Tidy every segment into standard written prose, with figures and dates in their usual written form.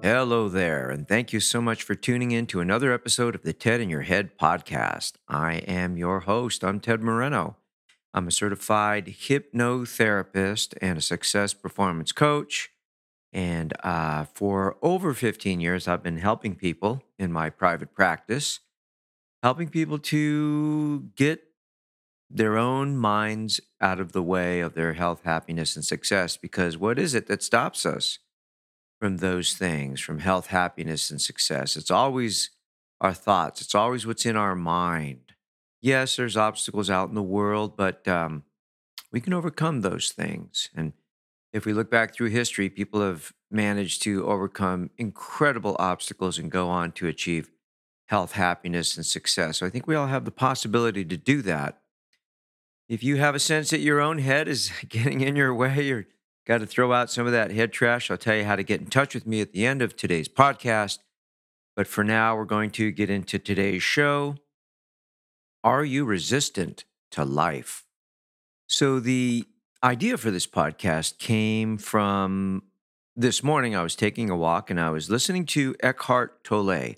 Hello there, and thank you so much for tuning in to another episode of the TED in Your Head podcast. I am your host. I'm Ted Moreno. I'm a certified hypnotherapist and a success performance coach. And for over 15 years, I've been helping people in my private practice, helping people to get their own minds out of the way of their health, happiness, and success. Because what is it that stops us from those things, from health, happiness, and success? It's always our thoughts. It's always what's in our mind. Yes, there's obstacles out in the world, but we can overcome those things. And if we look back through history, people have managed to overcome incredible obstacles and go on to achieve health, happiness, and success. So I think we all have the possibility to do that. If you have a sense that your own head is getting in your way or got to throw out some of that head trash, I'll tell you how to get in touch with me at the end of today's podcast. But for now, we're going to get into today's show. Are you resistant to life? So the idea for this podcast came from this morning. I was taking a walk and I was listening to Eckhart Tolle.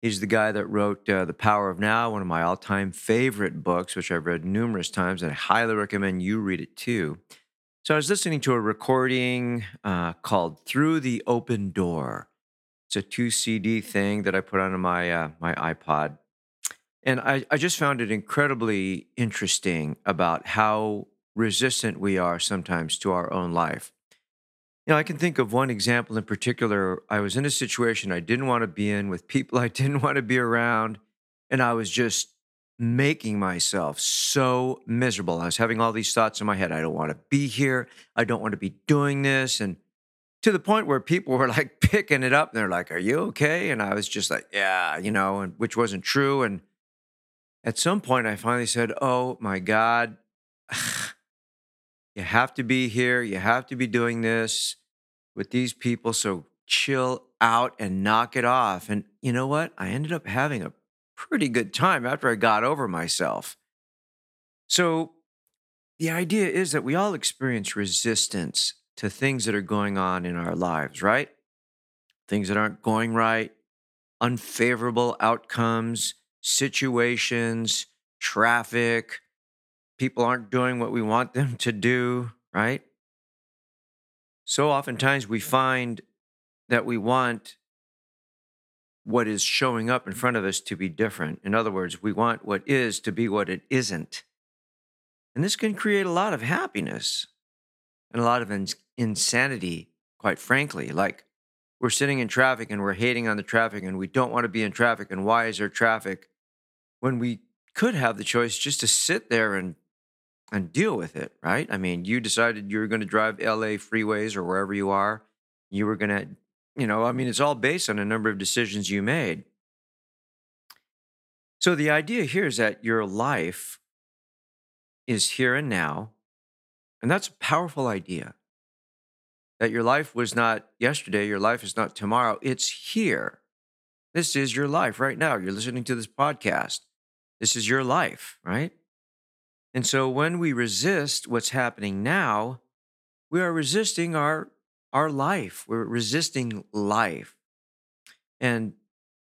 He's the guy that wrote The Power of Now, one of my all-time favorite books, which I've read numerous times, and I highly recommend you read it too. So I was listening to a recording called Through the Open Door. It's a 2-CD thing that I put onto my my iPod. And I just found it incredibly interesting about how resistant we are sometimes to our own life. You know, I can think of one example in particular. I was in a situation I didn't want to be in with people I didn't want to be around, and I was just making myself so miserable. I was having all these thoughts in my head. I don't want to be here. I don't want to be doing this. And to the point where people were like picking it up and they're like, "Are you okay?" And I was just like, "Yeah," you know, and which wasn't true. And at some point I finally said, "Oh my God, you have to be here. You have to be doing this with these people. So chill out and knock it off." And you know what? I ended up having a pretty good time after I got over myself. So the idea is that we all experience resistance to things that are going on in our lives, right? Things that aren't going right, unfavorable outcomes, situations, traffic, people aren't doing what we want them to do, right? So oftentimes we find that we want what is showing up in front of us to be different. In other words, we want what is to be what it isn't. And this can create a lot of happiness and a lot of insanity, quite frankly. Like, we're sitting in traffic and we're hating on the traffic and we don't want to be in traffic and why is there traffic, when we could have the choice just to sit there and deal with it, right? I mean, you decided you were going to drive LA freeways or wherever you are. You were going to, you know, I mean, it's all based on a number of decisions you made. So the idea here is that your life is here and now, and that's a powerful idea. That your life was not yesterday, your life is not tomorrow, it's here. This is your life right now. You're listening to this podcast. This is your life, right? And so when we resist what's happening now, we are resisting our life. We're resisting life. And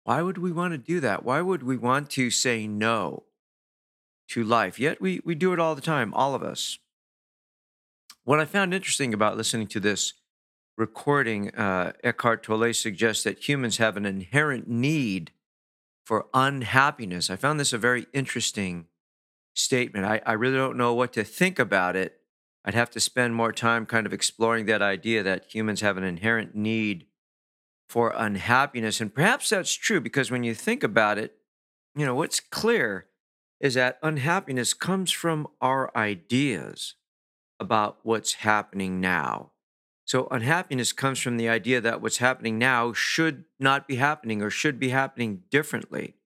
why would we want to do that? Why would we want to say no to life? Yet we do it all the time, all of us. What I found interesting about listening to this recording, Eckhart Tolle suggests that humans have an inherent need for unhappiness. I found this a very interesting statement. I really don't know what to think about it. I'd have to spend more time kind of exploring that idea that humans have an inherent need for unhappiness. And perhaps that's true, because when you think about it, you know, what's clear is that unhappiness comes from our ideas about what's happening now. So unhappiness comes from the idea that what's happening now should not be happening or should be happening differently.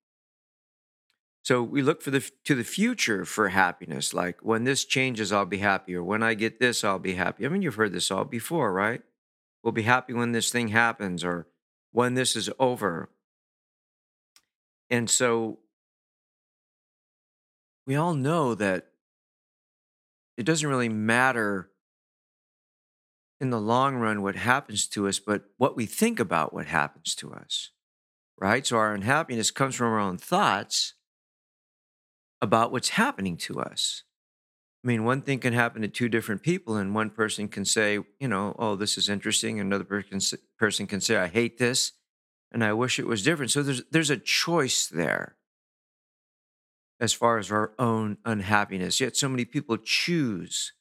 So we look to the future for happiness, like when this changes, I'll be happy, or when I get this, I'll be happy. I mean, you've heard this all before, right? We'll be happy when this thing happens or when this is over. And so we all know that it doesn't really matter in the long run what happens to us, but what we think about what happens to us, right? So our unhappiness comes from our own thoughts about what's happening to us. I mean, one thing can happen to two different people, and one person can say, you know, oh, this is interesting. Another person can say, I hate this, and I wish it was different. So there's a choice there as far as our own unhappiness. Yet so many people choose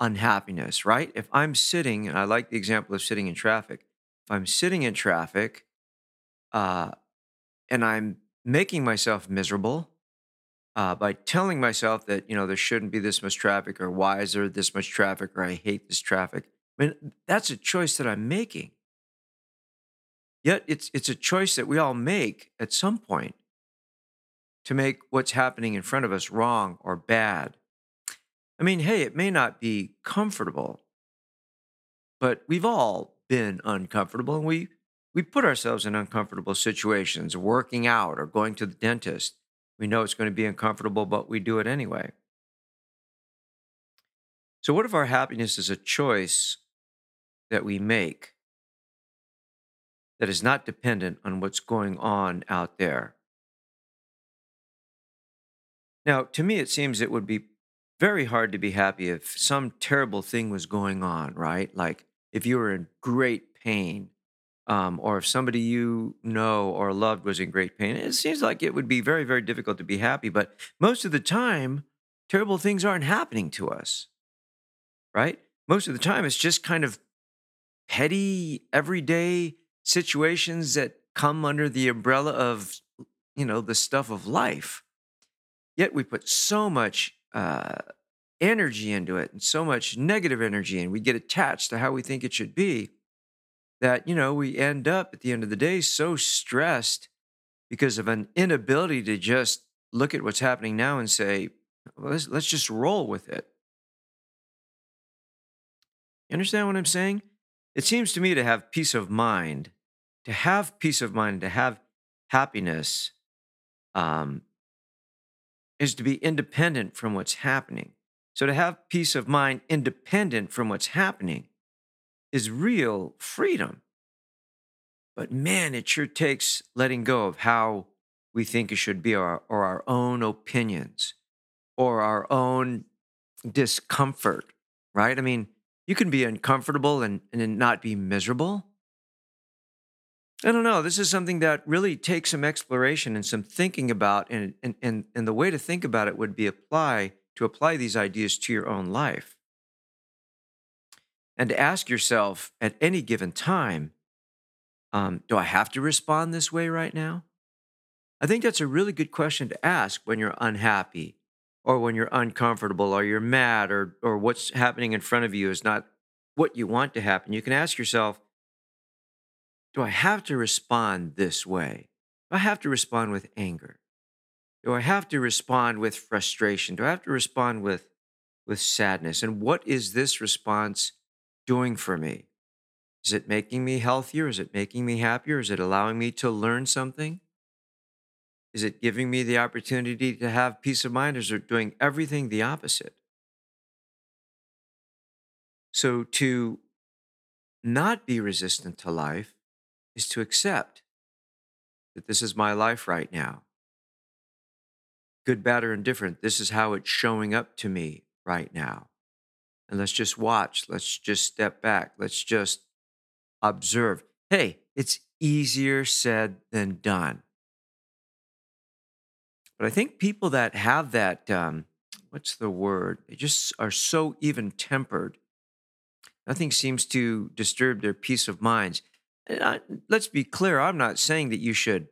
unhappiness, right? If I'm sitting, and I like the example of sitting in traffic, if I'm sitting in traffic and I'm making myself miserable, by telling myself that, you know, there shouldn't be this much traffic, or why is there this much traffic, or I hate this traffic. I mean, that's a choice that I'm making. Yet it's a choice that we all make at some point to make what's happening in front of us wrong or bad. I mean, hey, it may not be comfortable, but we've all been uncomfortable, and we put ourselves in uncomfortable situations, working out or going to the dentist. We know it's going to be uncomfortable, but we do it anyway. So what if our happiness is a choice that we make that is not dependent on what's going on out there? Now, to me, it seems it would be very hard to be happy if some terrible thing was going on, right? Like if you were in great pain, or if somebody you know or loved was in great pain. It seems like it would be very, very difficult to be happy, but most of the time, terrible things aren't happening to us, right? Most of the time, it's just kind of petty, everyday situations that come under the umbrella of, you know, the stuff of life. Yet we put so much energy into it and so much negative energy, and we get attached to how we think it should be, that, you know, we end up at the end of the day so stressed because of an inability to just look at what's happening now and say, well, let's just roll with it. You understand what I'm saying? It seems to me to have peace of mind, to have happiness, is to be independent from what's happening. So to have peace of mind independent from what's happening is real freedom. But man, it sure takes letting go of how we think it should be, or our own opinions, or our own discomfort, right? I mean, you can be uncomfortable and not be miserable. I don't know. This is something that really takes some exploration and some thinking about, and the way to think about it would be to apply these ideas to your own life. And to ask yourself at any given time, do I have to respond this way right now? I think that's a really good question to ask when you're unhappy, or when you're uncomfortable, or you're mad, or what's happening in front of you is not what you want to happen. You can ask yourself, do I have to respond this way? Do I have to respond with anger? Do I have to respond with frustration? Do I have to respond with sadness? And what is this response doing for me? Is it making me healthier? Is it making me happier? Is it allowing me to learn something? Is it giving me the opportunity to have peace of mind? Or is it doing everything the opposite? So to not be resistant to life is to accept that this is my life right now. Good, bad, or indifferent, this is how it's showing up to me right now. And let's just watch. Let's just step back. Let's just observe. Hey, it's easier said than done. But I think people that have that, what's the word? They just are so even-tempered. Nothing seems to disturb their peace of mind. And let's be clear. I'm not saying that you should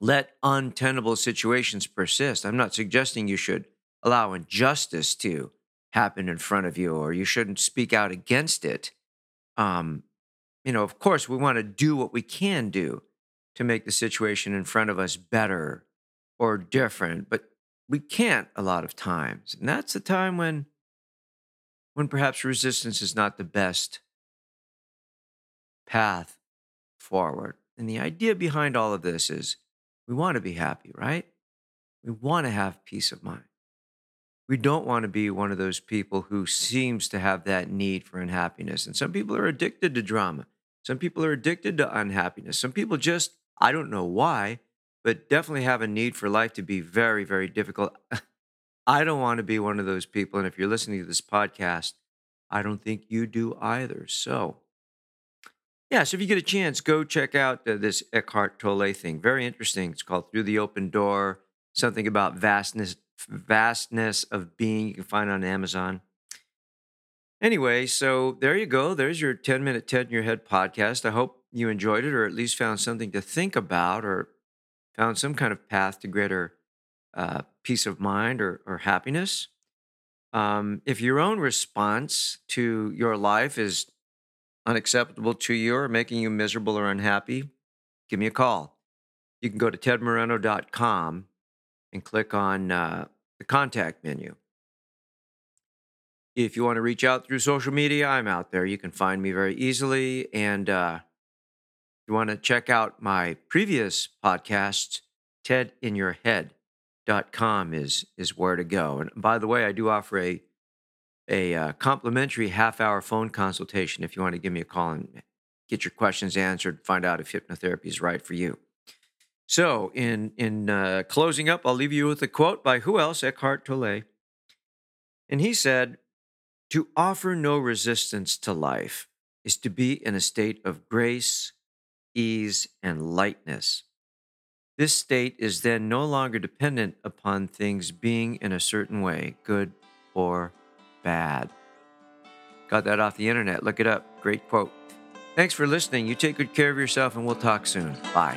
let untenable situations persist. I'm not suggesting you should allow injustice to happen in front of you, or you shouldn't speak out against it. Of course, we want to do what we can do to make the situation in front of us better or different, but we can't a lot of times. And that's the time when perhaps resistance is not the best path forward. And the idea behind all of this is we want to be happy, right? We want to have peace of mind. We don't want to be one of those people who seems to have that need for unhappiness. And some people are addicted to drama. Some people are addicted to unhappiness. Some people just, I don't know why, but definitely have a need for life to be very, very difficult. I don't want to be one of those people. And if you're listening to this podcast, I don't think you do either. So if you get a chance, go check out this Eckhart Tolle thing. Very interesting. It's called Through the Open Door, something about vastness of being. You can find it on Amazon. Anyway, so there you go. There's your 10-minute TED in Your Head podcast. I hope you enjoyed it, or at least found something to think about, or found some kind of path to greater peace of mind or happiness. If your own response to your life is unacceptable to you or making you miserable or unhappy, give me a call. You can go to tedmoreno.com and click on the contact menu. If you want to reach out through social media, I'm out there. You can find me very easily. And if you want to check out my previous podcasts, tedinyourhead.com is where to go. And by the way, I do offer a complimentary half-hour phone consultation if you want to give me a call and get your questions answered, find out if hypnotherapy is right for you. So in closing up, I'll leave you with a quote by who else? Eckhart Tolle. And he said, "To offer no resistance to life is to be in a state of grace, ease, and lightness. This state is then no longer dependent upon things being in a certain way, good or bad." Got that off the internet. Look it up. Great quote. Thanks for listening. You take good care of yourself, and we'll talk soon. Bye.